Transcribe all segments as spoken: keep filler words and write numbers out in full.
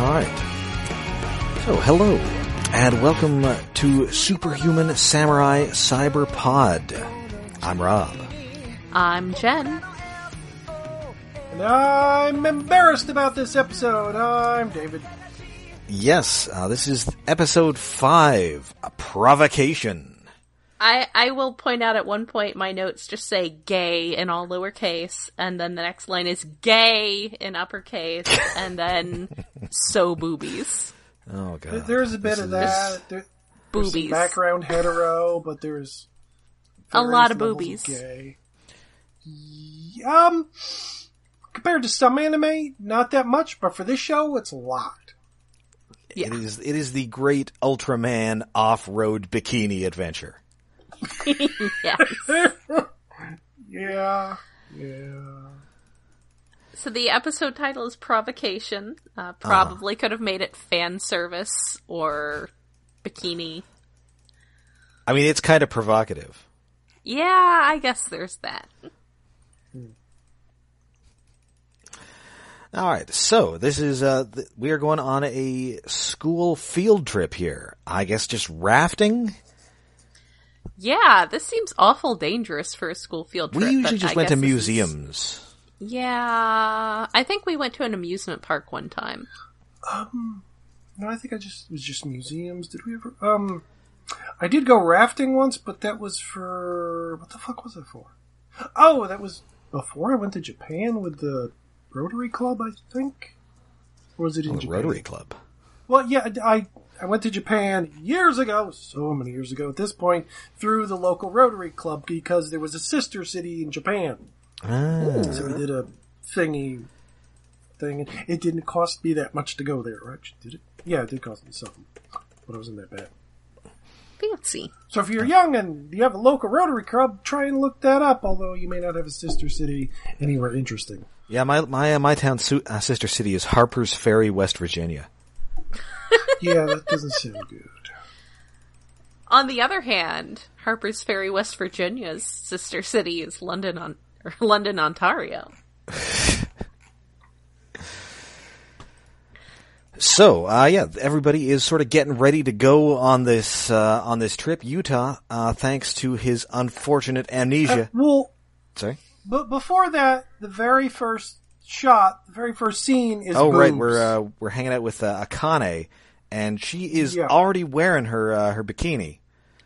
Hi. So, hello, and welcome to Superhuman Samurai Cyberpod. I'm Rob. I'm Jen. And I'm embarrassed about this episode. I'm David. Yes, uh, this is episode five, a provocation. I, I will point out at one point my notes just say gay in all lowercase, and then the next line is gay in uppercase, and then so boobies. Oh, God. There's a bit this of that. There, boobies. There's background hetero, but there's... a lot of boobies. Gay. Um, compared to some anime, not that much, but for this show, it's a lot. Yeah. It is, it is the great Ultraman off-road bikini adventure. Yes. Yeah. Yeah. So the episode title is Provocation. Uh, probably uh. could have made it fan service or bikini. I mean, it's kind of provocative. Yeah, I guess there's that. All right, so this is, uh, th- we are going on a school field trip here. I guess just rafting? Yeah, this seems awful dangerous for a school field trip. We usually just I went to museums. Is... yeah, I think we went to an amusement park one time. Um, no, I think I just, it was just museums. Did we ever, um, I did go rafting once, but that was for, what the fuck was that for? Oh, that was before I went to Japan with the Rotary Club, I think? Or was it in oh, Japan? Rotary Club. Well, yeah, I... I went to Japan years ago, so many years ago at this point, through the local Rotary Club because there was a sister city in Japan. Ah. So we did a thingy thing. It didn't cost me that much to go there, right? Did it? Yeah, it did cost me something, but it wasn't that bad. Fancy. So if you're young and you have a local Rotary Club, try and look that up, although you may not have a sister city anywhere interesting. Yeah, my my uh, my town su- uh, sister city is Harper's Ferry, West Virginia. Yeah, that doesn't sound good. On the other hand, Harper's Ferry, West Virginia's sister city is London, on, or London, Ontario. So, uh, yeah, everybody is sort of getting ready to go on this uh, on this trip. Yuta, uh, thanks to his unfortunate amnesia. Uh, well, sorry, but before that, the very first. shot, the very first scene is oh boobs. Right, we're uh, we're hanging out with uh, Akane, and she is yeah. already wearing her uh, her bikini.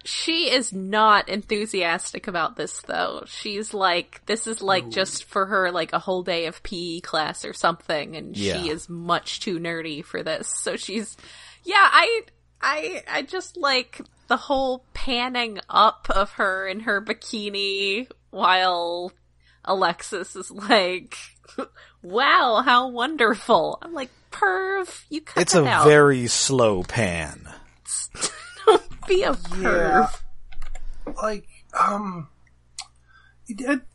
She is not enthusiastic about this though. She's like, this is like Ooh. just for her, like a whole day of P E class or something, and yeah. she is much too nerdy for this. So she's, yeah, I I I just like the whole panning up of her in her bikini while Alexis is like, wow, how wonderful. I'm like, perv, you cut it's that out. It's a very slow pan. Don't be a perv. Yeah. Like, um,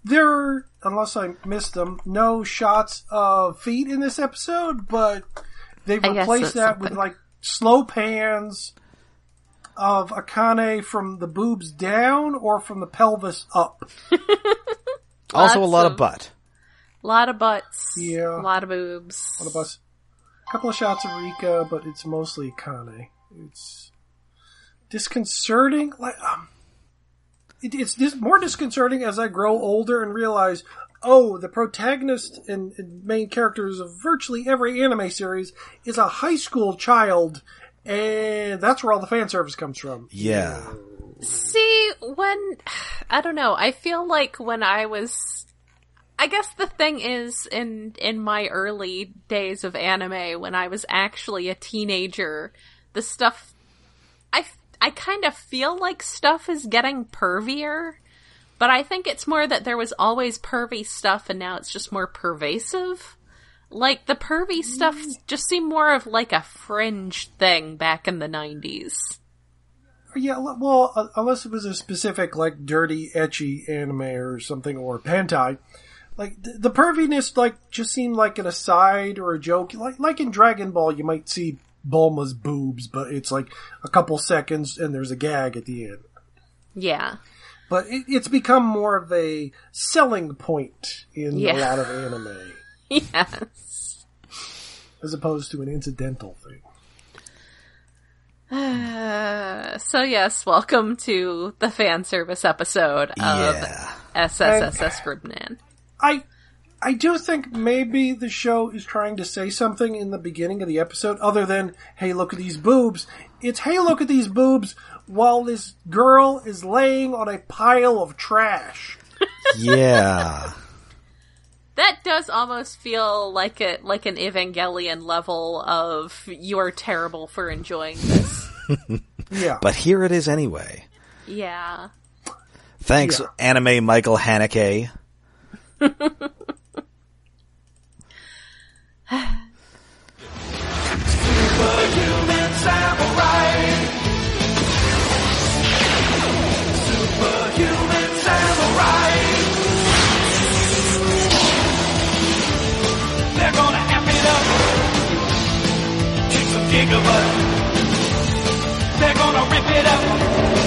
there are, unless I missed them, no shots of feet in this episode, but they replaced that something. with, like, slow pans of Akane from the boobs down or from the pelvis up. Also Lots a lot of, of butt. A lot of butts. Yeah. A lot of boobs. A lot of butts. A couple of shots of Rika, but it's mostly Akane. It's disconcerting. Like, um, it, it's this, more disconcerting as I grow older and realize, oh, the protagonist and, and main characters of virtually every anime series is a high school child, and that's where all the fan service comes from. Yeah. So, see, when, I don't know, I feel like when I was, I guess the thing is, in, in my early days of anime, when I was actually a teenager, the stuff, I, I kind of feel like stuff is getting pervier, but I think it's more that there was always pervy stuff and now it's just more pervasive. Like, the pervy stuff just seemed more of like a fringe thing back in the nineties. Yeah, well, unless it was a specific, like, dirty, etchy anime or something, or hentai, like, the, the perviness, like, just seemed like an aside or a joke. Like, like in Dragon Ball, you might see Bulma's boobs, but it's, like, a couple seconds and there's a gag at the end. Yeah. But it, it's become more of a selling point in yeah. a lot of anime. Yes. as opposed to an incidental thing. Uh, so yes, welcome to the fan service episode of yeah. S S S S Gridman. I, I do think maybe the show is trying to say something in the beginning of the episode other than, hey, look at these boobs. It's, hey, look at these boobs while this girl is laying on a pile of trash. Yeah. That does almost feel like a like an Evangelion level of you are terrible for enjoying this. Yeah. But here it is anyway. Yeah. Thanks, yeah. Anime Michael Haneke. Superhuman Samurai. Superhuman Samurai. They're gonna amp it up. Kick some gigabutt. They're gonna rip it up.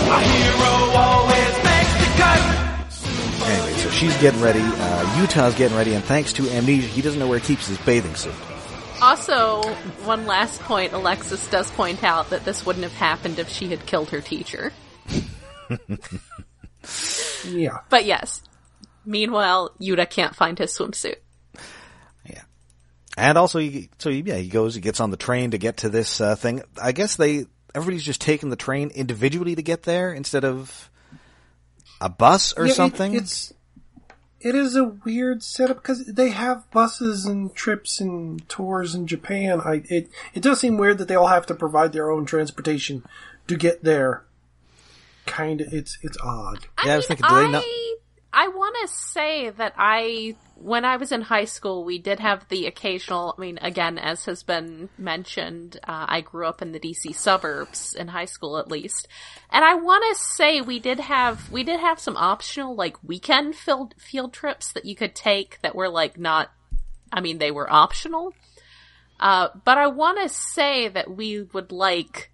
Our hero always makes the cut. Anyway, so she's getting ready. Uh, Utah's getting ready, and thanks to amnesia, he doesn't know where he keeps his bathing suit. Also, one last point, Alexis does point out that this wouldn't have happened if she had killed her teacher. Yeah. But yes. Meanwhile, Yuta can't find his swimsuit. Yeah. And also, he, so he, yeah, he goes, he gets on the train to get to this uh, thing. I guess they, everybody's just taking the train individually to get there instead of a bus or yeah, something. It, it's... It is a weird setup because they have buses and trips and tours in Japan. I, it it does seem weird that they all have to provide their own transportation to get there. Kind of, it's it's odd. I yeah, mean, I was thinking, do I, they not? I want to say that I, when I was in high school, we did have the occasional. I mean, again, as has been mentioned, uh, I grew up in the D C suburbs in high school, at least. And I want to say we did have we did have some optional like weekend field field trips that you could take that were like not. I mean, they were optional. Uh, but I want to say that we would like.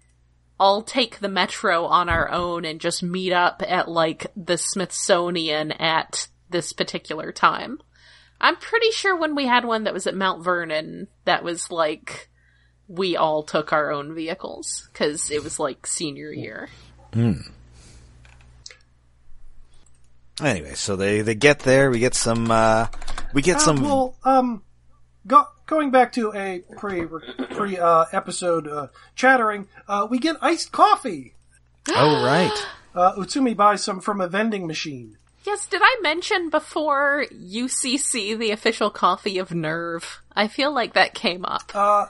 I'll take the metro on our own and just meet up at, like, the Smithsonian at this particular time. I'm pretty sure when we had one that was at Mount Vernon, that was, like, we all took our own vehicles, because it was, like, senior year. Mm. Anyway, so they, they get there, we get some, uh, we get uh, some... Well, um, go... Going back to a pre, pre uh, episode uh, chattering, uh, we get iced coffee. Oh, right. Uh, Utsumi buys some from a vending machine. Yes, did I mention before U C C, the official coffee of Nerve? I feel like that came up. Uh,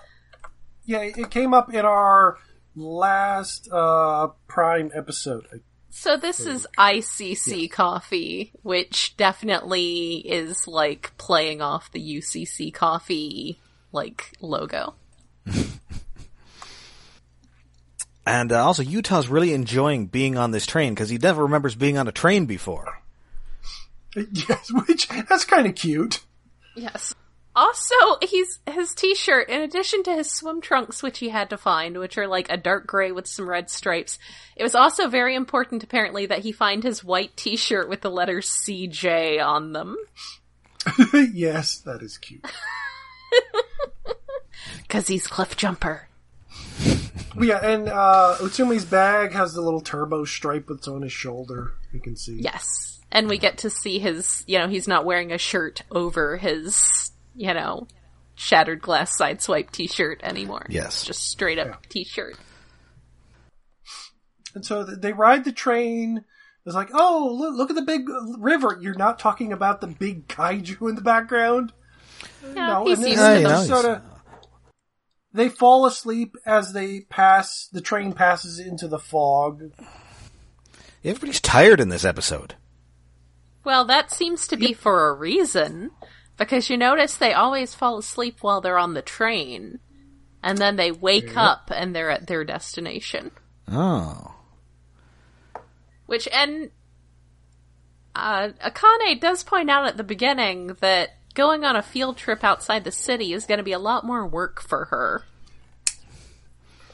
yeah, it came up in our last uh, Prime episode, I So this is I C C yes. coffee, which definitely is, like, playing off the U C C coffee, like, logo. And uh, also, Utah's really enjoying being on this train, because he never remembers being on a train before. Yes, which, that's kind of cute. Yes. Also, he's his t-shirt, in addition to his swim trunks, which he had to find, which are like a dark gray with some red stripes, it was also very important, apparently, that he find his white t-shirt with the letters C J on them. Yes, that is cute. Because he's Cliffjumper. Yeah, and uh, Utsumi's bag has the little turbo stripe that's on his shoulder, you can see. Yes, and we get to see his, you know, he's not wearing a shirt over his... you know, shattered glass Sideswipe t-shirt anymore. Yes. Just straight up yeah. t-shirt. And so they ride the train. It's like, oh, look, look at the big river. You're not talking about the big kaiju in the background. No, no he's used to them. Sort of, they fall asleep as they pass, the train passes into the fog. Everybody's tired in this episode. Well, that seems to be yep. for a reason. Because you notice they always fall asleep while they're on the train, and then they wake yep. up and they're at their destination. Oh. Which, and uh, Akane does point out at the beginning that going on a field trip outside the city is going to be a lot more work for her.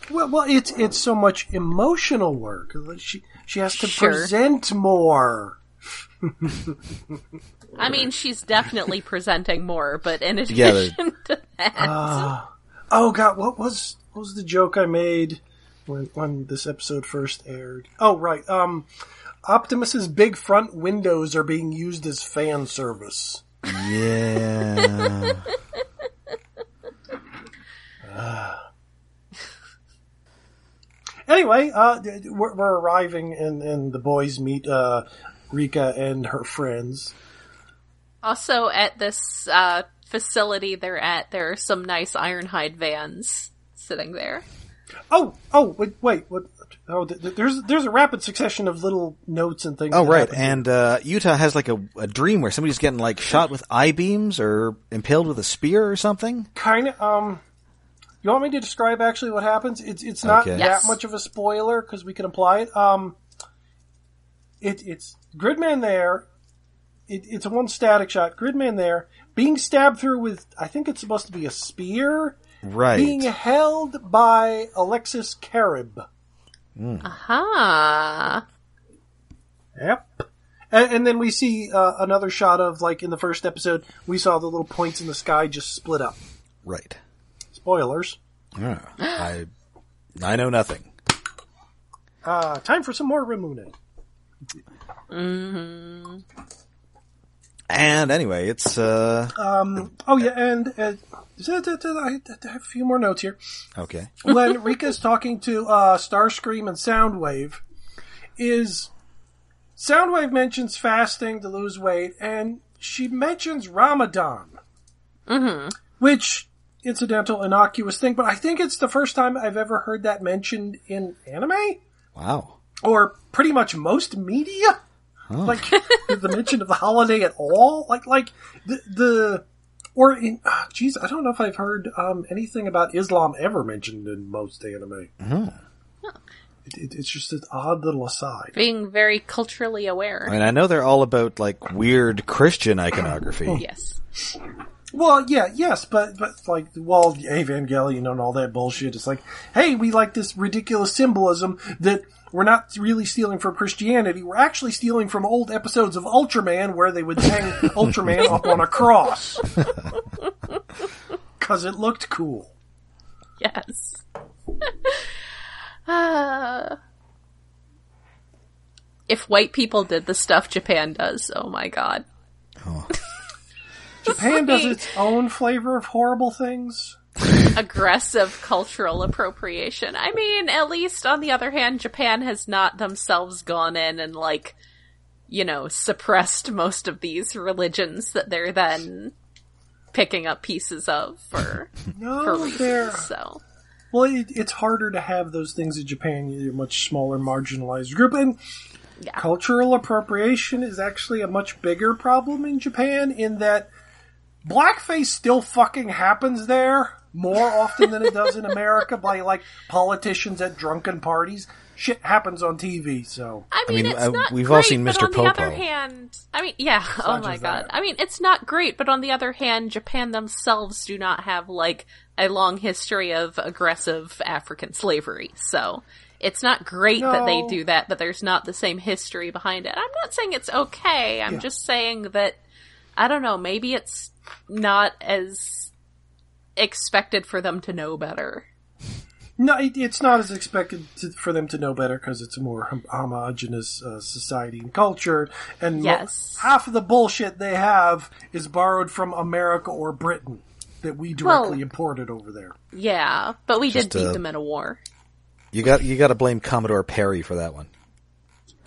Well, well, it's it's so much emotional work. She she has to sure. present more. I mean, she's definitely presenting more, but in addition yeah, to that... Uh, Oh God, what was what was the joke I made when when this episode first aired? Oh right, um, Optimus's big front windows are being used as fan service. Yeah. uh. Anyway, uh, we're, we're arriving, and, and the boys meet uh, Rika and her friends. Also, at this uh, facility they're at, there are some nice Ironhide vans sitting there. Oh, oh, wait, wait, what? Oh, th- there's there's a rapid succession of little notes and things. Oh, right, happen. And uh, Yuta has like a, a dream where somebody's getting like shot with I-beams or impaled with a spear or something. Kind of, um... You want me to describe actually what happens? It's it's not okay. that yes. much of a spoiler because we can apply it. Um, it it's Gridman there. It, it's a one static shot. Gridman there being stabbed through with I think it's supposed to be a spear. Right. Being held by Alexis Kerib. Mm. Aha. Uh-huh. Yep. And, and then we see uh, another shot of like in the first episode we saw the little points in the sky just split up. Right. Spoilers. Yeah, I I know nothing. Uh, time for some more Ramune. Mm-hmm. And anyway, it's... Uh, um. Oh, yeah, and uh, I have a few more notes here. Okay. When Rika's talking to uh, Starscream and Soundwave, is Soundwave mentions fasting to lose weight, and she mentions Ramadan. Mm-hmm. Which... incidental, innocuous thing, but I think it's the first time I've ever heard that mentioned in anime. Wow. Or pretty much most media. Huh. Like, the mention of the holiday at all. Like, like the, the or in, oh, geez, I don't know if I've heard um, anything about Islam ever mentioned in most anime. Mm. It, it, it's just an odd little aside. Being very culturally aware. I mean, I know they're all about, like, weird Christian iconography. Yes. Well, yeah, yes, but, but like, well, Evangelion and all that bullshit, it's like, hey, we like this ridiculous symbolism that we're not really stealing from Christianity, we're actually stealing from old episodes of Ultraman where they would hang Ultraman up on a cross. Because it looked cool. Yes. uh, if white people did the stuff Japan does, oh my god. Oh. Japan does its own flavor of horrible things. Aggressive cultural appropriation. I mean, at least, on the other hand, Japan has not themselves gone in and, like, you know, suppressed most of these religions that they're then picking up pieces of for, no, for reasons, so... Well, it, it's harder to have those things in Japan. You're a much smaller, marginalized group, and... Yeah. Cultural appropriation is actually a much bigger problem in Japan in that blackface still fucking happens there more often than it does in America by, like, politicians at drunken parties. Shit happens on T V, so... I mean, I mean it's I, not we've great, all seen Mister Popo. On the other hand... I mean, yeah, it's oh my god. That. I mean, it's not great, but on the other hand, Japan themselves do not have, like, a long history of aggressive African slavery, so... It's not great no. that they do that, but there's not the same history behind it. I'm not saying it's okay. I'm yeah. just saying that, I don't know, maybe it's not as expected for them to know better. No, it, it's not as expected to, for them to know better because it's a more hom- homogenous uh, society and culture. And yes. mo- half of the bullshit they have is borrowed from America or Britain that we directly well, imported over there. Yeah, but we just, did beat uh... them in a war. You got you got to blame Commodore Perry for that one.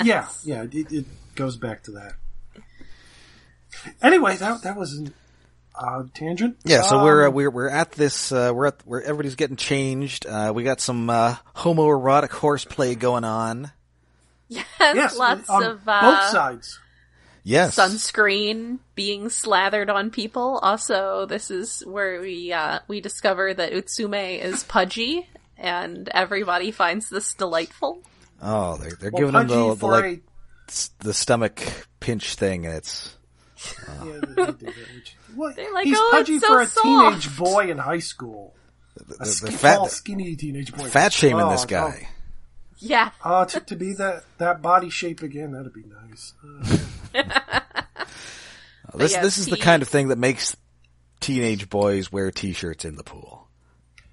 Yeah, yeah, it, it goes back to that. Anyway, that that was an odd tangent. Yeah, so um, we're uh, we're we're at this uh, we're at where everybody's getting changed. Uh, we got some uh, homoerotic horseplay going on. Yes, yes lots on of uh, both sides. Yes, sunscreen being slathered on people. Also, this is where we uh, we discover that Utsume is pudgy. And everybody finds this delightful. Oh, they're they're well, giving him the, the like a... the stomach pinch thing, and it's. Oh. Yeah, they, they, they, well, they're like, he's oh, pudgy so for a soft. teenage boy in high school. The, the, the, a skin, the fat, tall, skinny teenage boy. Fat shaming oh, this guy. No. Yeah. Uh, to, to be that, that body shape again, that'd be nice. Uh. oh, this yeah, this is teen... the kind of thing that makes teenage boys wear t-shirts in the pool.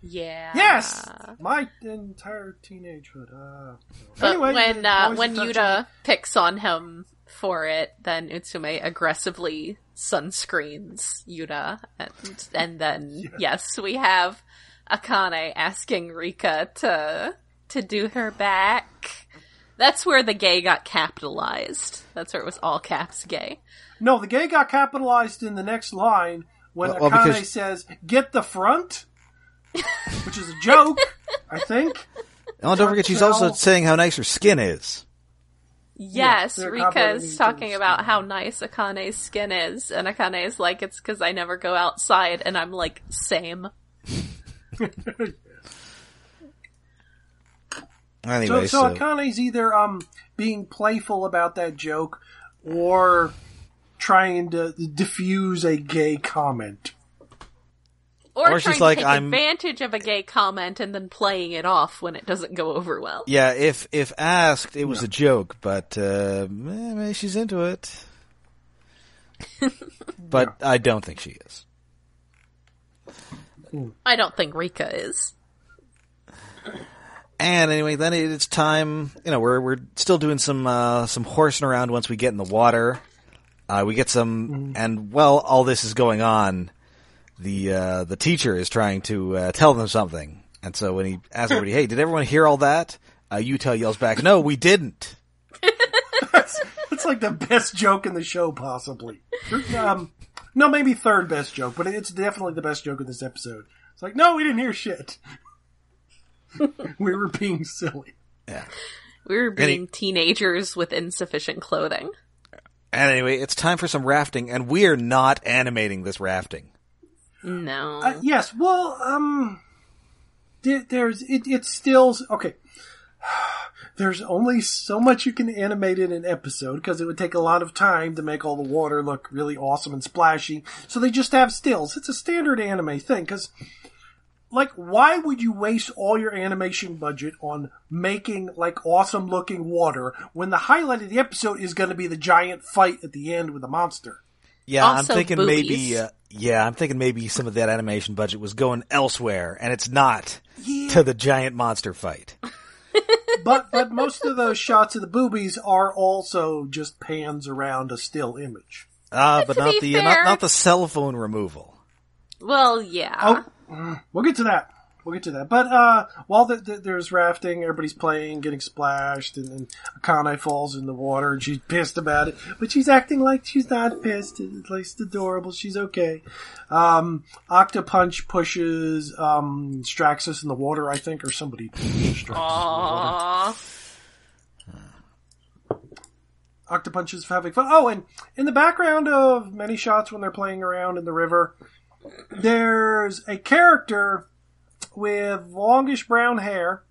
Yeah. Yes! My entire teenagehood. Uh, but anyway, when, uh, when Yuta picks on him for it, then Utsume aggressively sunscreens Yuta. And, and then, yeah. yes, we have Akane asking Rika to to do her back. That's where the gay got capitalized. That's where it was all caps gay. No, the gay got capitalized in the next line when well, Akane well, because... says, "Get the front," which is a joke, I think. Oh, don't forget, she's also saying how nice her skin is. Yes, yeah, Rika's talking about how nice Akane's skin is, and Akane's like, it's because I never go outside, and I'm like, same. Anyway, so, so, so Akane's either um being playful about that joke, or trying to diffuse a gay comment. Or, or she's like, to take I'm... advantage of a gay comment and then playing it off when it doesn't go over well. Yeah, if if asked, it was no. a joke, but uh, maybe she's into it. But yeah. I don't think she is. I don't think Rika is. And anyway, then it's time. You know, we're we're still doing some uh, some horsing around. Once we get in the water, uh, we get some, mm-hmm. and while all this is going on, the uh, the teacher is trying to uh, tell them something. And so when he asks everybody, "Hey, did everyone hear all that?" Uh, Yuta yells back, "No, we didn't." that's, that's like the best joke in the show, possibly. Um, no, maybe third best joke, but it's definitely the best joke in this episode. It's like, "No, we didn't hear shit." We were being silly. Yeah. We were being he, teenagers with insufficient clothing. And anyway, it's time for some rafting, and we are not animating this rafting. No. Uh, yes, well, um, there, there's, it, it's still, okay, there's only so much you can animate in an episode, because it would take a lot of time to make all the water look really awesome and splashy, so they just have stills. It's a standard anime thing, because, like, why would you waste all your animation budget on making, like, awesome-looking water, when the highlight of the episode is going to be the giant fight at the end with the monster? Yeah, also I'm thinking boobies. maybe, uh, yeah, I'm thinking maybe some of that animation budget was going elsewhere, and it's not yeah. to the giant monster fight. But, but most of those shots of the boobies are also just pans around a still image. Ah, uh, but not the, not, not the cell phone removal. Well, yeah. Oh, we'll get to that. We'll get to that. But, uh, while the, the, there's rafting, everybody's playing, getting splashed, and, and Akane falls in the water, and she's pissed about it. But she's acting like she's not pissed. It's like, it's adorable. She's okay. Um, Octopunch pushes, um, Straxus in the water, I think, or somebody pushes Straxus in the water. Octopunch is having fun. Oh, and in the background of many shots when they're playing around in the river, there's a character with longish brown hair,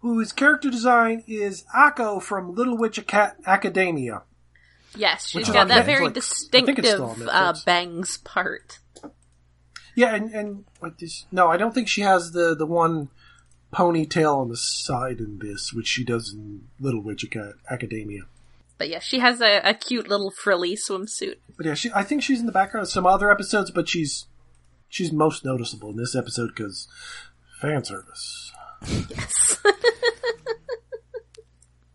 whose character design is Akko from Little Witch Aca- Academia. Yes, she's got that very like, distinctive uh, bangs part. Yeah, and, and like this, no, I don't think she has the, the one ponytail on the side in this, which she does in Little Witch Aca- Academia. But yeah, she has a, a cute little frilly swimsuit. But yeah, she, I think she's in the background of some other episodes, but she's She's most noticeable in this episode because fan service. Yes.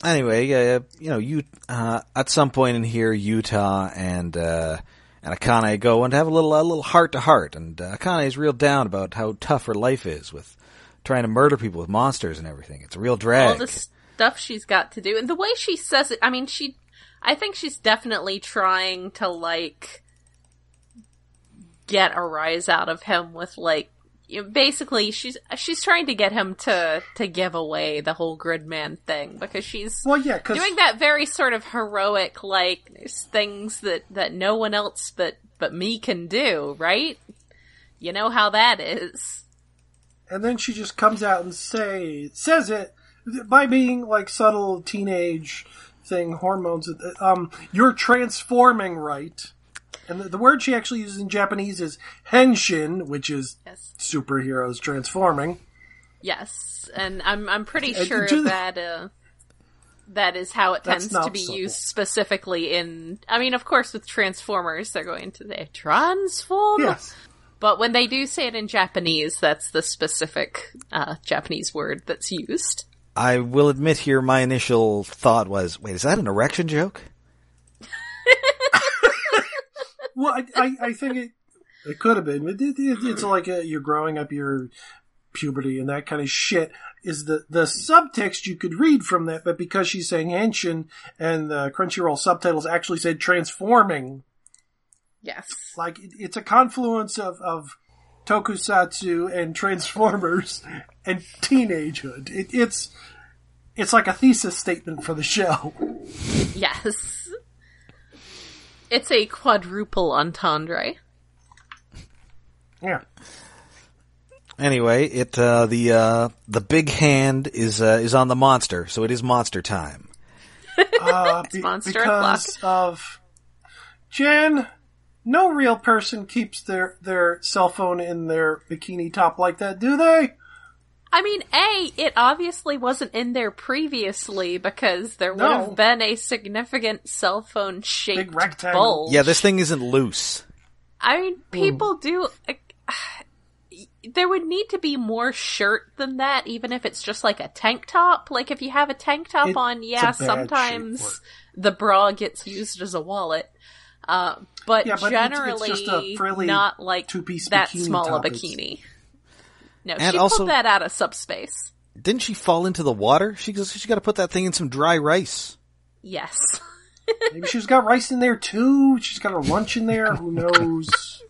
Anyway, uh, you know, you uh, at some point in here, Yuta and uh, and Akane go and have a little a little heart to heart, and uh, Akane's real down about how tough her life is with trying to murder people with monsters and everything. It's a real drag. All the stuff she's got to do, and the way she says it. I mean, she. I think she's definitely trying to like. get a rise out of him with like, you know, basically she's she's trying to get him to to give away the whole Gridman thing because she's well, yeah, doing that very sort of heroic like things that that no one else but but me can do, right? You know how that is. And then she just comes out and say says it by being like subtle teenage thing hormones. Um, you're transforming, right? And the word she actually uses in Japanese is henshin, which is yes. superheroes transforming. Yes, and I'm I'm pretty sure just, that uh, that is how it tends to be so used bad. specifically in... I mean, of course, with Transformers, they're going to say, transform? Yes. But when they do say it in Japanese, that's the specific uh, Japanese word that's used. I will admit here, my initial thought was, wait, is that an erection joke? Well, I, I, I think it, it could have been. It, it, it's like a, you're growing up your puberty and that kind of shit is the, the subtext you could read from that. But because she's saying henshin and the Crunchyroll subtitles actually said transforming. Yes. Like, it, it's a confluence of, of tokusatsu and Transformers and teenagehood. It, it's, it's like a thesis statement for the show. Yes. It's a quadruple entendre. Yeah. Anyway, it, uh, the, uh, the big hand is, uh, is on the monster, so it is monster time. uh, be- monster because o'clock. of Jen. No real person keeps their, their cell phone in their bikini top like that, do they? I mean, A, it obviously wasn't in there previously because there would no. have been a significant cell phone shaped bulge. Yeah, this thing isn't loose. I mean, people mm. do... Uh, there would need to be more shirt than that, even if it's just like a tank top. Like, if you have a tank top it, on, yeah, sometimes the bra gets used as a wallet. Uh, but, yeah, but generally, it's, it's just not like that small topics. a bikini. No, and she also, pulled that out of subspace. Didn't she fall into the water? She she got to put that thing in some dry rice. Yes. Maybe she's got rice in there too. She's got her lunch in there. Who knows?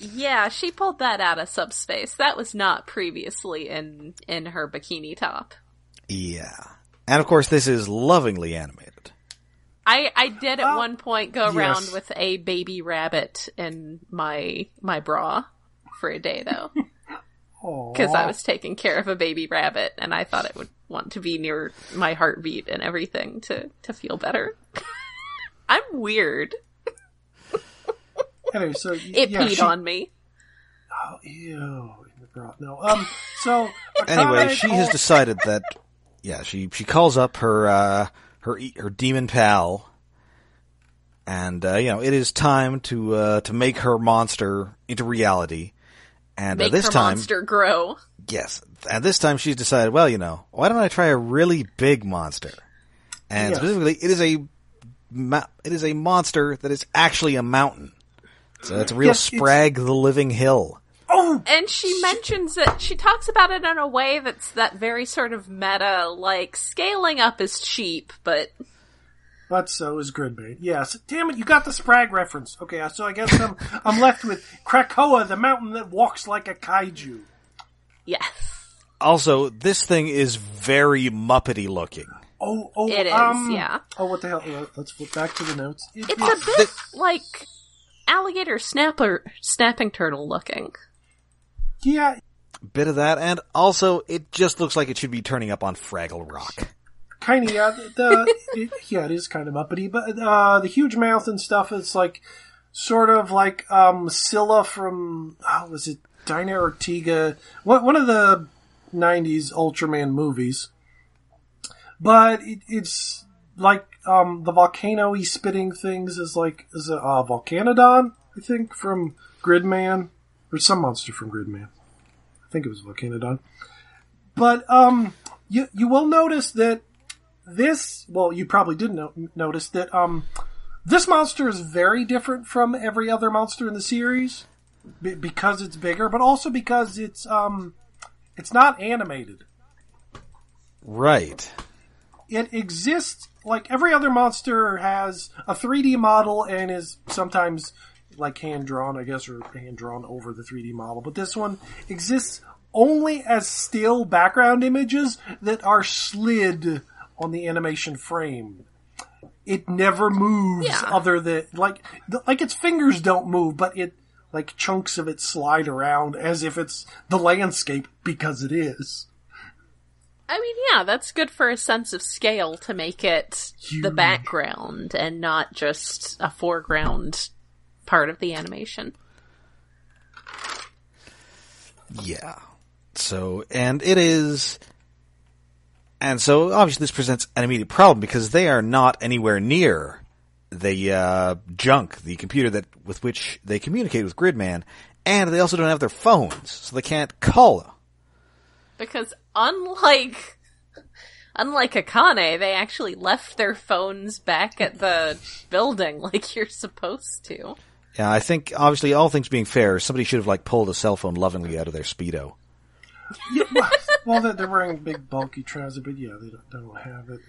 Yeah, she pulled that out of subspace. That was not previously in in her bikini top. Yeah. And, of course, this is lovingly animated. I, I did at uh, one point go yes. around with a baby rabbit in my my bra for a day, though. Because I was taking care of a baby rabbit, and I thought it would want to be near my heartbeat and everything to, to feel better. I'm weird. Anyway, so, it yeah, peed she... on me. Oh, ew. In the bra. No. Um, so, anyway, she has decided that... Yeah, she, she calls up her, uh, her, her demon pal. And, uh, you know, it is time to, uh, to make her monster into reality. And make uh, this her time. monster grow. Yes. And this time she's decided, well, you know, why don't I try a really big monster? And yeah. specifically, it is a, it is a monster that is actually a mountain. So it's a real yes, Sprag the Living Hill. Oh, and she mentions it, she talks about it in a way that's that very sort of meta, like, scaling up is cheap, but... But so is Gridman. Yes. Damn it, you got the Sprag reference. Okay, so I guess I'm, I'm left with Krakoa, the mountain that walks like a kaiju. Yes. Also, this thing is very Muppety looking. Oh, oh, It is, um, yeah. Oh, what the hell? Let's flip back to the notes. It, it's yes. a bit like alligator snapper, snapping turtle looking. Yeah. Bit of that, and also, it just looks like it should be turning up on Fraggle Rock. Kind of, yeah. The, it, yeah, it is kind of uppity, but uh, the huge mouth and stuff is like, sort of like um, Scylla from, oh, was it Dinah Ortega? What, one of the nineties Ultraman movies. But it, it's like um, the volcano-y spitting things is like, is a uh, Volcanodon, I think, from Gridman. Or some monster from Gridman. I think it was Volcanodon. But um, you you will notice that this... Well, you probably didn't no- notice that um, this monster is very different from every other monster in the series. B- because it's bigger, but also because it's um, it's not animated. Right. It exists... Like, every other monster has a three D model and is sometimes... like hand-drawn, I guess, or hand-drawn over the three D model. But this one exists only as still background images that are slid on the animation frame. It never moves yeah. other than, like, like its fingers don't move, but it, like, chunks of it slide around as if it's the landscape, because it is. I mean, yeah, that's good for a sense of scale to make it Huge. the background and not just a foreground part of the animation. Yeah. So, and it is... And so, obviously, this presents an immediate problem because they are not anywhere near the uh, junk, the computer that with which they communicate with Gridman, and they also don't have their phones, so they can't call him. Because unlike unlike Akane, they actually left their phones back at the building like you're supposed to. Yeah, I think, obviously, all things being fair, somebody should have, like, pulled a cell phone lovingly out of their Speedo. Yeah, well, well, they're wearing big, bulky trousers, but yeah, they don't, don't have it,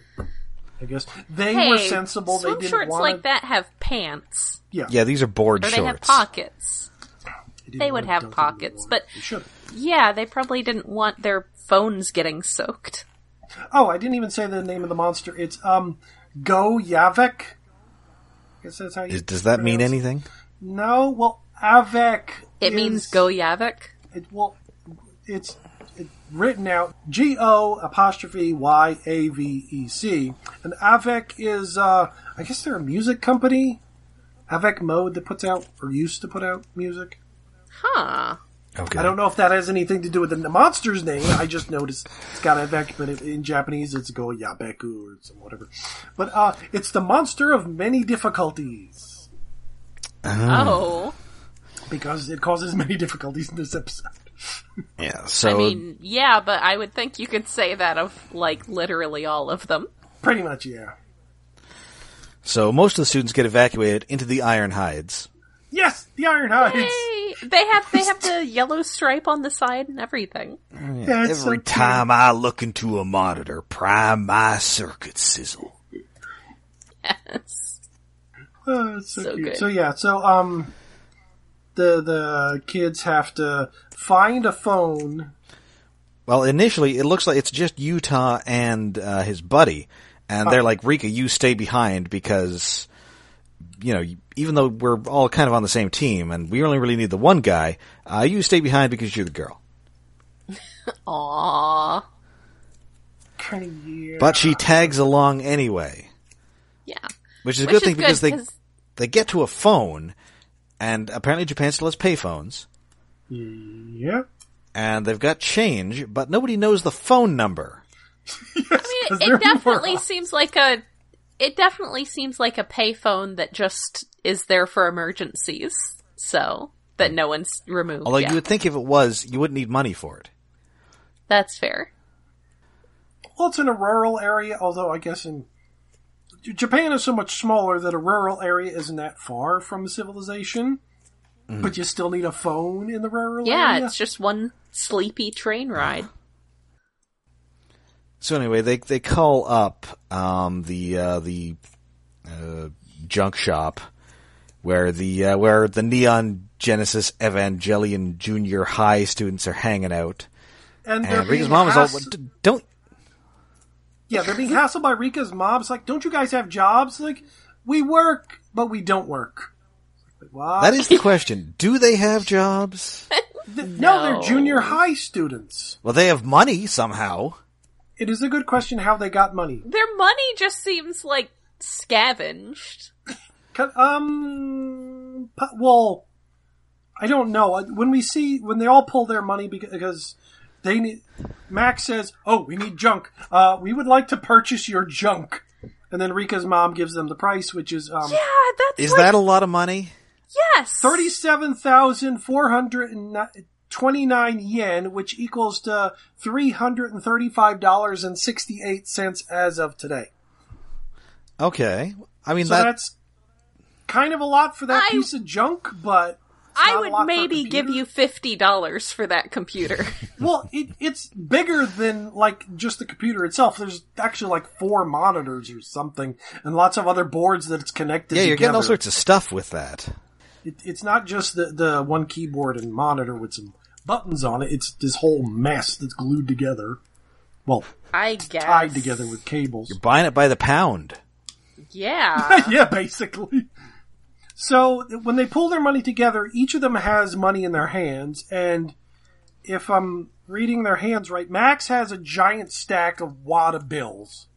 I guess. They hey, were sensible. They didn't shorts wanna... like that have pants. Yeah, yeah, these are board or shorts. They have pockets. They, they would have pockets, but they yeah, they probably didn't want their phones getting soaked. Oh, I didn't even say the name of the monster. It's, um, Go-Yavec. I guess that's how you Is, Does that mean anything? No, well, AVEC. It is, means Go-Yavec? It, well, it's it, written out G-O apostrophe Y A V E C. And AVEC is, uh, I guess they're a music company. AVEC Mode that puts out, or used to put out, music. Huh. Okay. I don't know if that has anything to do with the monster's name. I just noticed it's got AVEC, but in Japanese it's Go-Yabeku or whatever. But uh, it's the monster of many difficulties. Oh. Because it causes many difficulties in this episode. Yeah, so... I mean, yeah, but I would think you could say that of, like, literally all of them. Pretty much, yeah. So most of the students get evacuated into the Ironhides. Yes! The Ironhides! Yay! They have they have the yellow stripe on the side and everything. Yeah, every so time cute. I look into a monitor, prime my circuit sizzle. Yes. Oh, it's so so, cute. so yeah, so um, the the kids have to find a phone. Well, initially it looks like it's just Yuta and uh, his buddy, and oh. they're like, "Rika, you stay behind because you know, even though we're all kind of on the same team, and we only really need the one guy, uh, you stay behind because you're the girl." Aww. Yeah. But she tags along anyway. Yeah. Which is a Which good is thing good, because they cause... they get to a phone, and apparently Japan still has payphones. Yeah. And they've got change, but nobody knows the phone number. Yes, I mean, it, it definitely seems like a it definitely seems like a payphone that just is there for emergencies, so that no one's removed. Although yet. you would think if it was, you wouldn't need money for it. That's fair. Well, it's in a rural area, although I guess in. Japan is so much smaller that a rural area isn't that far from civilization, mm. but you still need a phone in the rural yeah, area. Yeah, it's just one sleepy train ride. So anyway, they they call up um, the uh, the uh, junk shop where the uh, where the Neon Genesis Evangelion Junior High students are hanging out, and, and Rika's mom is all, "Don't." Yeah, they're being hassled by Rika's mob's like, "Don't you guys have jobs? Like, we work, but we don't work." Like, what? That is the question. Do they have jobs? no. no, they're junior high students. Well, they have money somehow. It is a good question how they got money. Their money just seems, like, scavenged. um, well, I don't know. When we see, when they all pull their money because... They need. Max says, "Oh, we need junk. Uh, we would like to purchase your junk." And then Rika's mom gives them the price, which is um. Yeah, that's. Is like, that a lot of money? Yes. Thirty-seven thousand four hundred twenty-nine yen, which equals to three hundred and thirty-five dollars and sixty-eight cents as of today. Okay, I mean so that... that's kind of a lot for that I... piece of junk, but. I would maybe give you fifty dollars for that computer. Well, it, it's bigger than, like, just the computer itself. There's actually, like, four monitors or something, and lots of other boards that it's connected to. Yeah, you're together. Getting all sorts of stuff with that. It, it's not just the, the one keyboard and monitor with some buttons on it. It's this whole mess that's glued together. Well, I guess. Tied together with cables. You're buying it by the pound. Yeah. Yeah, basically. So, when they pull their money together, each of them has money in their hands, and if I'm reading their hands right, Max has a giant stack of wad of bills.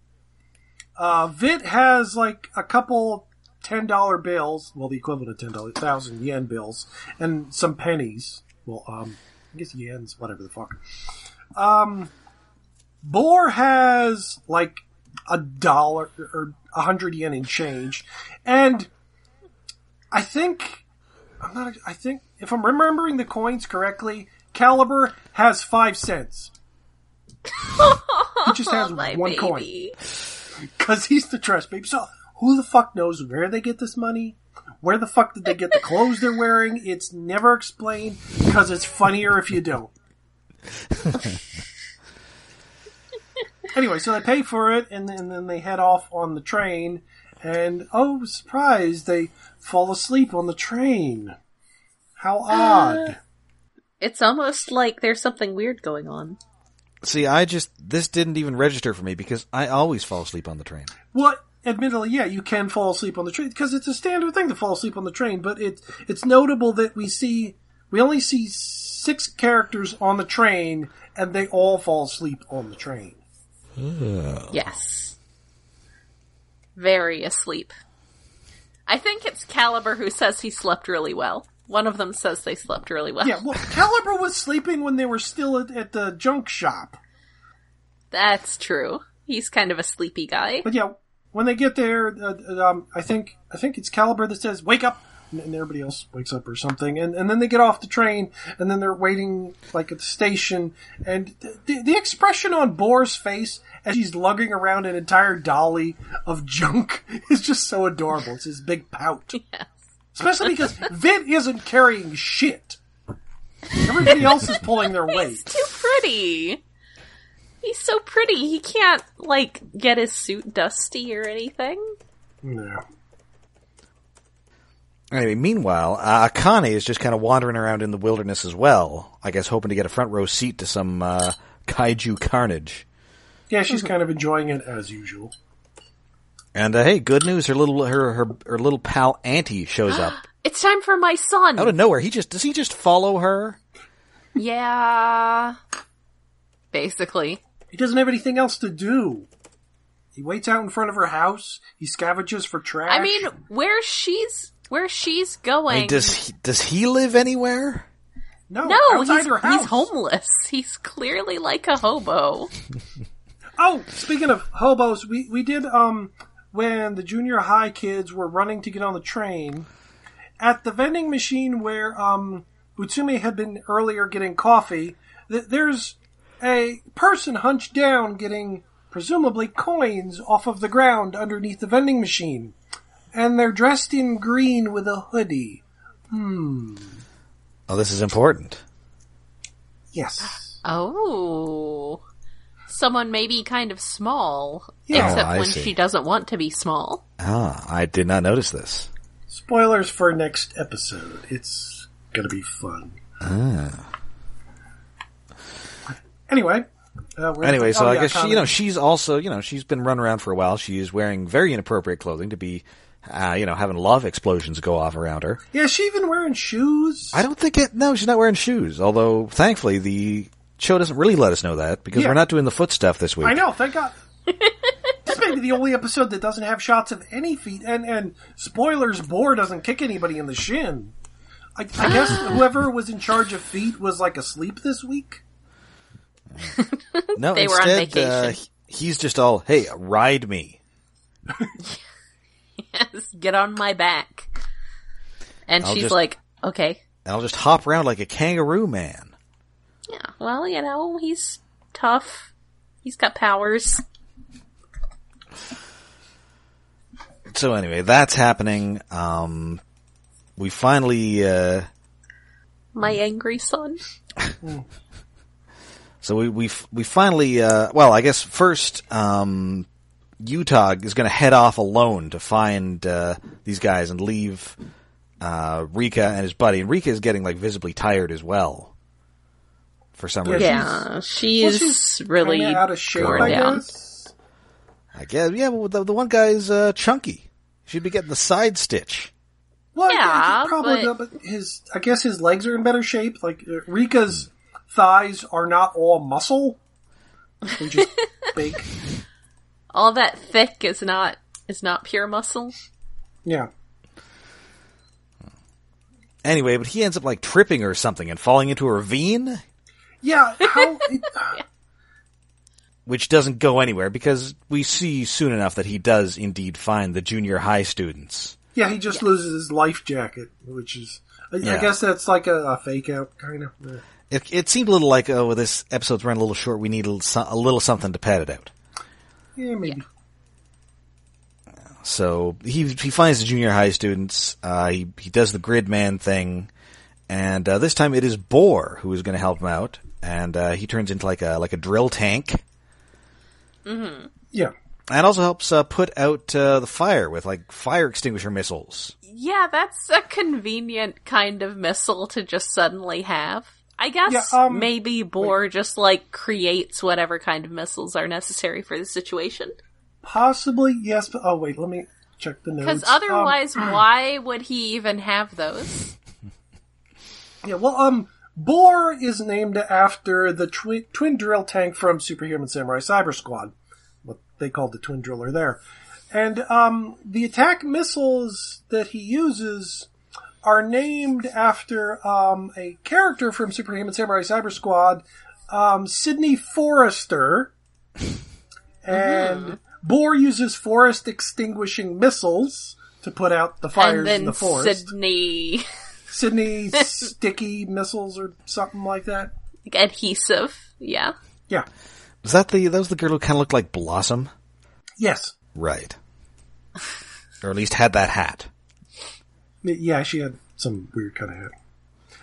Uh, Vit has, like, a couple ten dollar bills, well, the equivalent of ten dollars, one thousand yen bills, and some pennies. Well, um, I guess yen's, whatever the fuck. Um, Borr has, like, a dollar or a hundred yen in change. And I think, I'm not, I think if I'm remembering the coins correctly, Caliber has five cents. He just has oh, one baby. coin. Because he's the trash baby. So who the fuck knows where they get this money? Where the fuck did they get the clothes they're wearing? It's never explained, because it's funnier if you don't. Anyway, so they pay for it, and, and then they head off on the train, and oh, surprise, they fall asleep on the train. How odd. Uh, it's almost like there's something weird going on. See, I just, this didn't even register for me, because I always fall asleep on the train. Well, admittedly, yeah, you can fall asleep on the train, because it's a standard thing to fall asleep on the train, but it, it's notable that we see, we only see six characters on the train, and they all fall asleep on the train. Oh. Yes. Very asleep. I think it's Caliber who says he slept really well. One of them says they slept really well. Yeah, well, Caliber was sleeping when they were still at, at the junk shop. That's true. He's kind of a sleepy guy. But yeah, when they get there, uh, um, I think I think it's Caliber that says, wake up! And, and everybody else wakes up or something. And, and then they get off the train, and then they're waiting, like, at the station. And the, the expression on Borr's face as he's lugging around an entire dolly of junk is just so adorable. It's his big pout. Yeah. Especially because Vin isn't carrying shit. Everybody else is pulling their weight. He's too pretty. He's so pretty. He can't, like, get his suit dusty or anything. No. Anyway, meanwhile, uh, Akane is just kind of wandering around in the wilderness as well. I guess hoping to get a front row seat to some uh, kaiju carnage. Yeah, she's kind of enjoying it as usual. And uh, hey, good news! Her little her her, her little pal Anti shows up. It's time for my son. Out of nowhere, he just does he just follow her? Yeah, basically. He doesn't have anything else to do. He waits out in front of her house. He scavenges for trash. I mean, where she's where she's going. I mean, does he, does he live anywhere? No, no, outside he's, her house. He's homeless. He's clearly like a hobo. Oh, speaking of hobos, we we did um. when the junior high kids were running to get on the train, at the vending machine where um, Utsume had been earlier getting coffee, th- there's a person hunched down getting, presumably, coins off of the ground underneath the vending machine. And they're dressed in green with a hoodie. Hmm. Oh, this is important. Yes. Oh. Someone maybe kind of small, yeah. except oh, when see. she doesn't want to be small. Ah, I did not notice this. Spoilers for next episode. It's going to be fun. Ah. Anyway. Uh, anyway, so oh, I yeah, guess, she, you know, she's also, you know, she's been running around for a while. She's wearing very inappropriate clothing to be, uh, you know, having love explosions go off around her. Yeah, is she even wearing shoes? I don't think it, no, she's not wearing shoes. Although, thankfully, the show doesn't really let us know that, because yeah. we're not doing the foot stuff this week. I know, thank God. This may be the only episode that doesn't have shots of any feet, and, and spoilers, Borr doesn't kick anybody in the shin. I, I guess whoever was in charge of feet was, like, asleep this week? No, they instead, were on vacation. Uh, he's just all, hey, ride me. Yes, get on my back. And I'll she's just, like, okay. I'll just hop around like a kangaroo man. Yeah, well, you know, he's tough. He's got powers. So anyway, that's happening. Um, we finally, uh... my angry son. So we, we, we finally, uh, well, I guess first, um, Yuta is gonna head off alone to find, uh, these guys and leave, uh, Rika and his buddy. And Rika is getting, like, visibly tired as well. For some reason. Yeah, she's, well, she's really out of shape, I guess. I guess, yeah, but the, the one guy's uh, chunky. She'd be getting the side stitch. Well, yeah, probably, but... but his, I guess his legs are in better shape. Like, Rika's thighs are not all muscle. They're just big. All that thick is not is not pure muscle. Yeah. Anyway, but he ends up, like, tripping or something and falling into a ravine. Yeah, how... It, uh, yeah. which doesn't go anywhere because we see soon enough that he does indeed find the junior high students. Yeah, he just yeah. loses his life jacket, which is... I, yeah. I guess that's like a, a fake-out, kind of. Yeah. It, it seemed a little like, oh, well, this episode's running a little short. We need a little, a little something to pad it out. Yeah, maybe. Yeah. So he he finds the junior high students. Uh, he, he does the Gridman thing. And uh, this time it is Borr who is going to help him out. And uh, he turns into like a like a drill tank. Mm-hmm. Yeah. And also helps uh, put out uh, the fire with like fire extinguisher missiles. Yeah, that's a convenient kind of missile to just suddenly have. I guess yeah, um, maybe Borr wait. just like creates whatever kind of missiles are necessary for the situation. Possibly, yes. But oh wait, let me check the notes. Because otherwise, um, why would he even have those? Yeah, well, um, Borr is named after the twi- twin drill tank from Superhuman Samurai Cyber Squad. What they called the twin driller there. And um, the attack missiles that he uses are named after um, a character from Superhuman Samurai Cyber Squad, um, Sidney Forrester. And mm-hmm. Borr uses forest extinguishing missiles to put out the fires in the forest. And then Sidney... Sydney sticky missiles or something like that. Like adhesive, yeah. Yeah. Was that the, that was the girl who kind of looked like Blossom? Yes. Right. Or at least had that hat. Yeah, she had some weird kind of hat.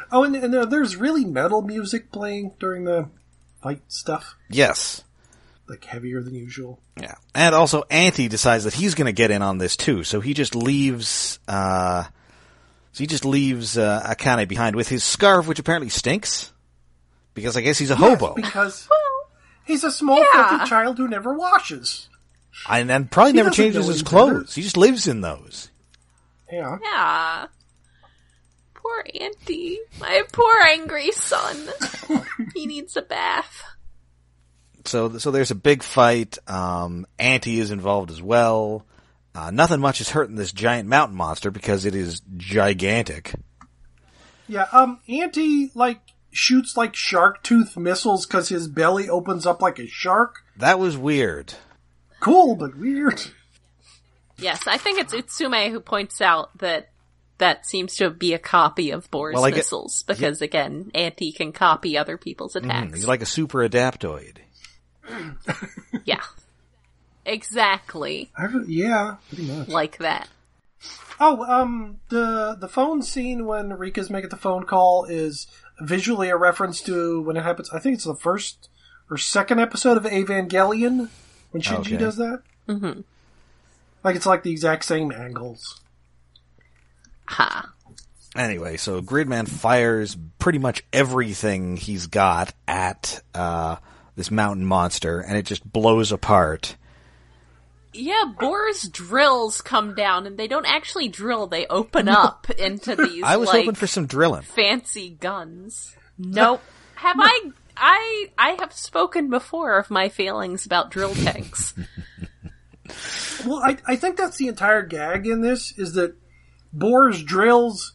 Oh, and, and uh, there's really metal music playing during the fight stuff. Yes. Like heavier than usual. Yeah. And also Anti decides that he's going to get in on this too, so he just leaves, uh... So he just leaves uh, Akane behind with his scarf, which apparently stinks. Because I guess he's a yes, hobo. because well, he's a small, yeah. filthy child who never washes. And, and probably he never changes his clothes. Better. He just lives in those. Yeah. Yeah. Poor Auntie. My poor angry son. He needs a bath. So so there's a big fight. Um, Auntie is involved as well. Uh, nothing much is hurting this giant mountain monster because it is gigantic. Yeah, um, Anti, like, shoots, like, shark tooth missiles because his belly opens up like a shark. That was weird. Cool, but weird. Yes, I think it's Itsume who points out that that seems to be a copy of Borr's well, like missiles a, because, yeah. again, Anti can copy other people's attacks. Mm, he's like a super adaptoid. Yeah. Exactly. I, yeah, pretty much. Like that. Oh, um, the the phone scene when Rika's making the phone call is visually a reference to when it happens, I think it's the first or second episode of Evangelion, when Shinji okay. does that. Mm-hmm. Like, it's like the exact same angles. Ha. Huh. Anyway, so Gridman fires pretty much everything he's got at uh, this mountain monster, and it just blows apart. Yeah, Borr's drills come down, and they don't actually drill, they open up into these, I was like, hoping for some drilling. Fancy guns. Nope. Have no. I, I, I have spoken before of my feelings about drill tanks. Well, I, I think that's the entire gag in this, is that Borr's drills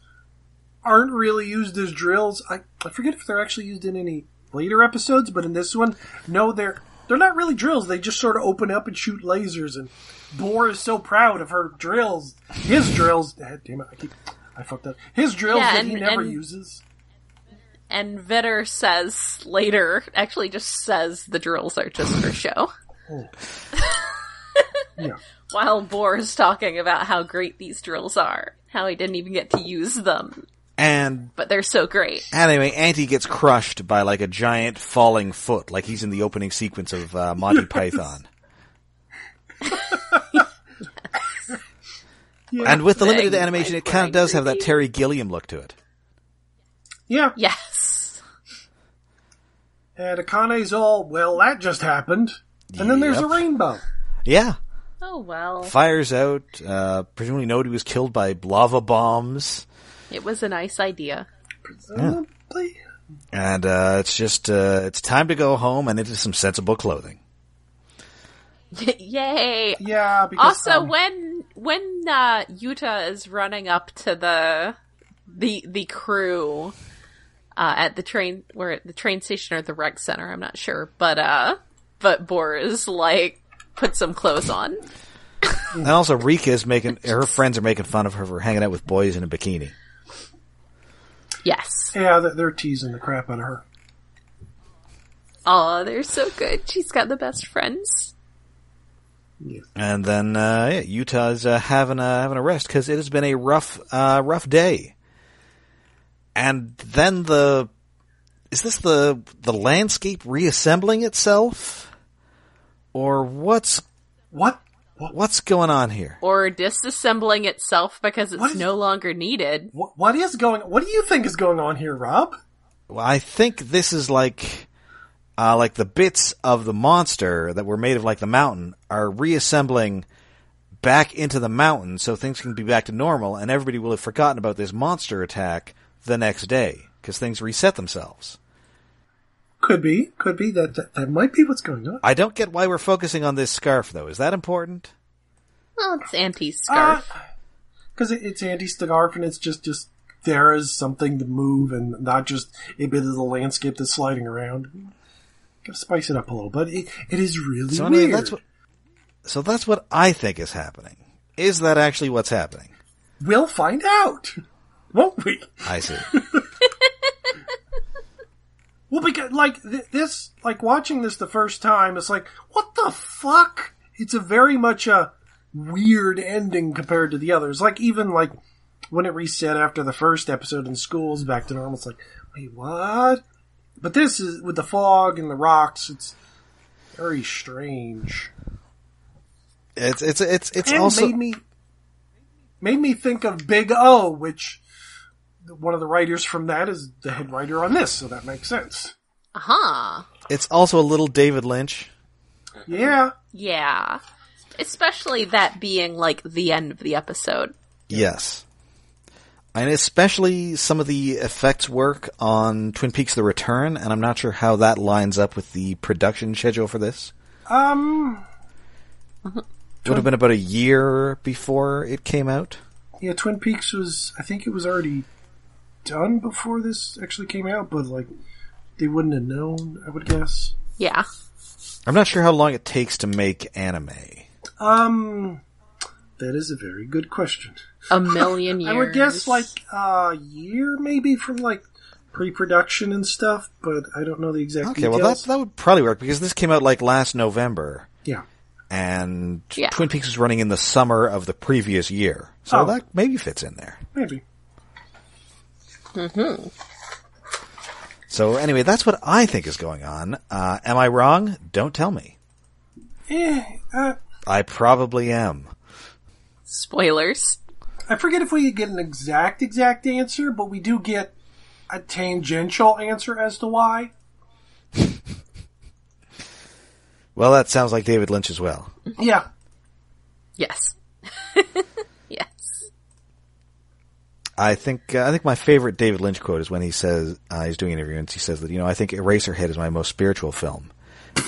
aren't really used as drills. I, I forget if they're actually used in any later episodes, but in this one, no, they're... They're not really drills. They just sort of open up and shoot lasers. And Borr is so proud of her drills. His drills. God damn it! I keep. I fucked up. His drills yeah, and, that he never and, uses. And Vitter says later, actually, just says the drills are just for show. Oh. Yeah. While Borr is talking about how great these drills are, how he didn't even get to use them. And but they're so great. Anyway, Anti gets crushed by like a giant falling foot, like he's in the opening sequence of uh, Monty yes. Python. Yes. Yeah. And with the limited Dang, animation, it kind of does have that Terry Gilliam look to it. Yeah. Yes. And Akane's all, well, that just happened. And yep. then there's a rainbow. Yeah. Oh, well. Fires out. Uh, presumably nobody was killed by lava bombs. It was a nice idea. Presumably. Yeah. And uh, it's just, uh, it's time to go home and into some sensible clothing. Yay! Yeah, because... Also, um, when, when, uh, Yuta is running up to the, the, the crew, uh, at the train, or at the train station or the rec center, I'm not sure, but, uh, but Borr is like, put some clothes on. And also Rika is making, her friends are making fun of her for hanging out with boys in a bikini. Yes. Yeah, they're teasing the crap out of her. Aw, they're so good. She's got the best friends. Yeah. And then uh, yeah, Yuta's uh, having a having a rest because it has been a rough uh, rough day. And then the is this the the landscape reassembling itself, or what's what what's going on here? Or disassembling itself because it's is, no longer needed. What, what is going? What do you think is going on here, Rob? Well, I think this is like. Uh, like the bits of the monster that were made of like the mountain are reassembling back into the mountain so things can be back to normal and everybody will have forgotten about this monster attack the next day because things reset themselves. Could be. Could be. That, that that might be what's going on. I don't get why we're focusing on this scarf though. Is that important? Well, it's Anti's scarf. Because uh, it, it's Anti's scarf and it's just, just there is something to move and not just a bit of the landscape that's sliding around. Gotta spice it up a little, but it, it is really so, weird. I mean, that's what, so that's what I think is happening. Is that actually what's happening? We'll find out, won't we? I see. Well, because like th- this, like watching this the first time, it's like, what the fuck? It's a very much a weird ending compared to the others. Like even like when it reset after the first episode in school's back to normal, it's like, wait, what? But this is, with the fog and the rocks, it's very strange. It's, it's, it's, it's and also... made me, made me think of Big O, which one of the writers from that is the head writer on this, so that makes sense. Uh-huh. It's also a little David Lynch. Yeah. Yeah. Especially that being, like, the end of the episode. Yes. And especially some of the effects work on Twin Peaks The Return, and I'm not sure how that lines up with the production schedule for this. Um, it would have been about a year before it came out. Yeah, Twin Peaks was, I think it was already done before this actually came out, but like, they wouldn't have known, I would guess. Yeah. I'm not sure how long it takes to make anime. Um, that is a very good question. A million years. I would guess like a year maybe from like pre-production and stuff, but I don't know the exact okay, details. Okay, well that, that would probably work because this came out like last November. Yeah. And yeah. Twin Peaks was running in the summer of the previous year. So oh. that maybe fits in there. Maybe. Mm-hmm. So anyway, that's what I think is going on. Uh, am I wrong? Don't tell me. Eh, uh, I probably am. Spoilers. I forget if we get an exact, exact answer, but we do get a tangential answer as to why. Well, that sounds like David Lynch as well. Yeah. Yes. Yes. I think uh, I think my favorite David Lynch quote is when he says, uh, he's doing an interview and he says that, you know, I think Eraserhead is my most spiritual film.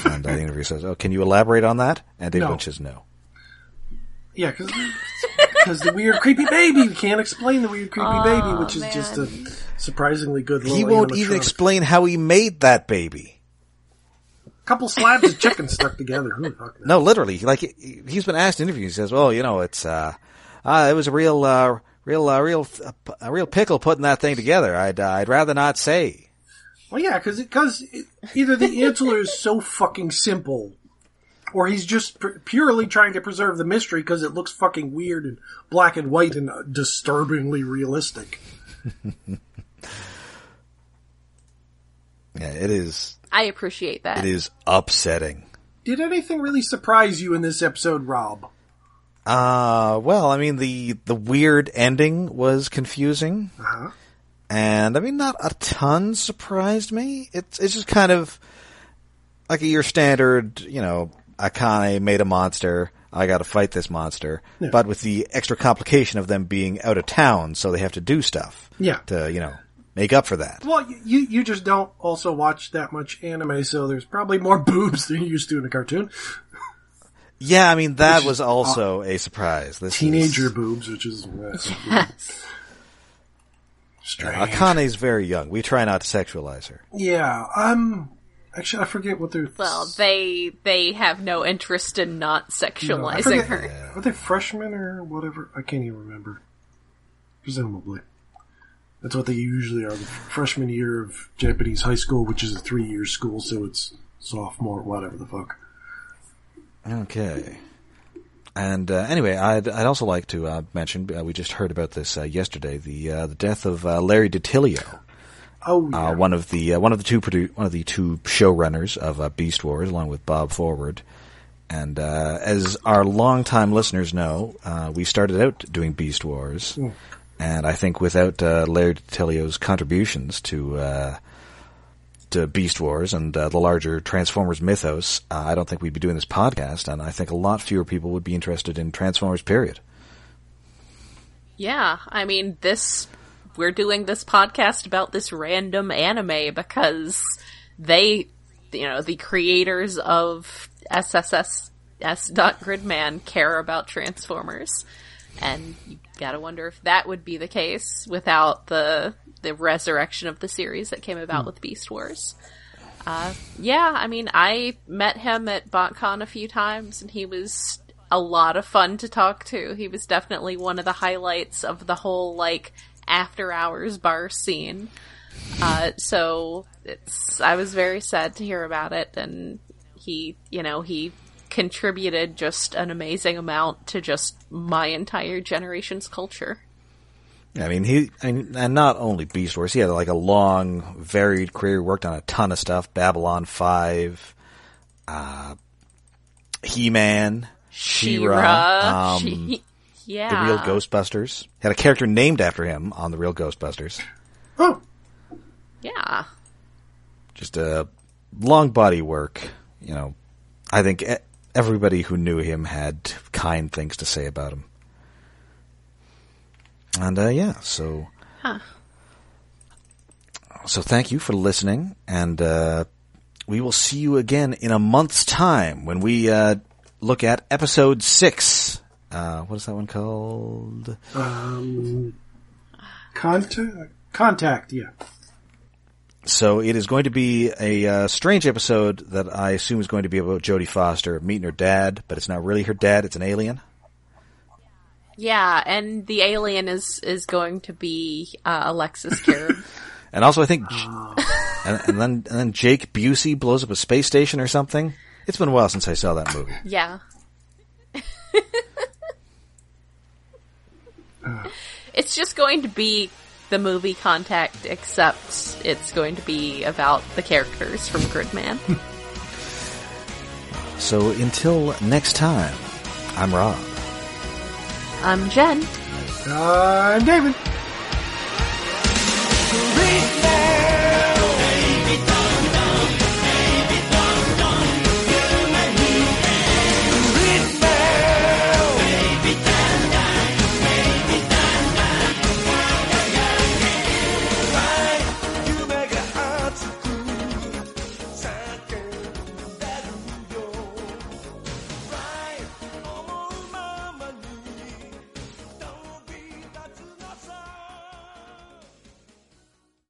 And uh, the interviewer says, oh, can you elaborate on that? And David no. Lynch says no. Yeah, because... Because the weird creepy baby, we can't explain the weird creepy oh, baby, which is man. just a surprisingly good little He won't even explain how he made that baby. A couple slabs of chicken stuck together. Who no, literally, like he, he's been asked in interviews. He says, "Well, you know, it's uh, uh it was a real, uh, real, uh, real, uh, a real pickle putting that thing together. I'd, uh, I'd rather not say." Well, yeah, because because either the answer is so fucking simple. Or he's just pr- purely trying to preserve the mystery because it looks fucking weird and black and white and uh, disturbingly realistic. Yeah, it is. I appreciate that. It is upsetting. Did anything really surprise you in this episode, Rob? Uh, well, I mean, the, the weird ending was confusing. Uh-huh. And, I mean, not a ton surprised me. It's, it's just kind of like your standard, you know... Akane made a monster. I got to fight this monster, yeah. But with the extra complication of them being out of town, so they have to do stuff, yeah, to you know make up for that. Well, you you just don't also watch that much anime, so there's probably more boobs than you used to in a cartoon. Yeah, I mean that which was also is, uh, a surprise. This teenager is... boobs, which is yes. Strange. Akane's very young. We try not to sexualize her. Yeah, um. Actually, I forget what they're... Well, they they have no interest in not sexualizing no, I forget, her. Are they freshmen or whatever? I can't even remember. Presumably. That's what they usually are. The freshman year of Japanese high school, which is a three-year school, so it's sophomore, whatever the fuck. Okay. And uh, anyway, I'd, I'd also like to uh, mention, uh, we just heard about this uh, yesterday, the uh, the death of uh, Larry DiTilio. Oh, yeah. uh, one of the uh, one of the two produ- one of the two showrunners of uh, Beast Wars, along with Bob Forward. And uh, as our longtime listeners know, uh, we started out doing Beast Wars, mm. and I think without uh, Larry DiTilio's contributions to uh, to Beast Wars and uh, the larger Transformers mythos, uh, I don't think we'd be doing this podcast, and I think a lot fewer people would be interested in Transformers. Period. Yeah, I mean this. We're doing this podcast about this random anime because they, you know, the creators of S S S S dot Gridman care about Transformers. And you gotta wonder if that would be the case without the the resurrection of the series that came about mm. with Beast Wars. Uh, yeah, I mean, I met him at BotCon a few times and he was a lot of fun to talk to. He was definitely one of the highlights of the whole, like, after hours bar scene. Uh, so it's, I was very sad to hear about it. And he, you know, he contributed just an amazing amount to just my entire generation's culture. I mean, he, and, and not only Beast Wars, he had like a long, varied career, worked on a ton of stuff. Babylon five, uh, He-Man, She-Ra, um, she- Yeah. The Real Ghostbusters. He had a character named after him on The Real Ghostbusters. Oh. Yeah. Just a uh, long body work. You know, I think everybody who knew him had kind things to say about him. And, uh, yeah, so. Huh. So thank you for listening. And uh, we will see you again in a month's time when we uh, look at episode six. Uh, what is that one called? Um, contact, contact, yeah. So it is going to be a uh, strange episode that I assume is going to be about Jodie Foster meeting her dad, but it's not really her dad, it's an alien. Yeah, and the alien is, is going to be uh, Alexis Kerib. And also I think, oh. and, and then and then Jake Busey blows up a space station or something. It's been a while since I saw that movie. Yeah. It's just going to be the movie Contact, except it's going to be about the characters from Gridman. So until next time, I'm Rob. I'm Jen. I'm David.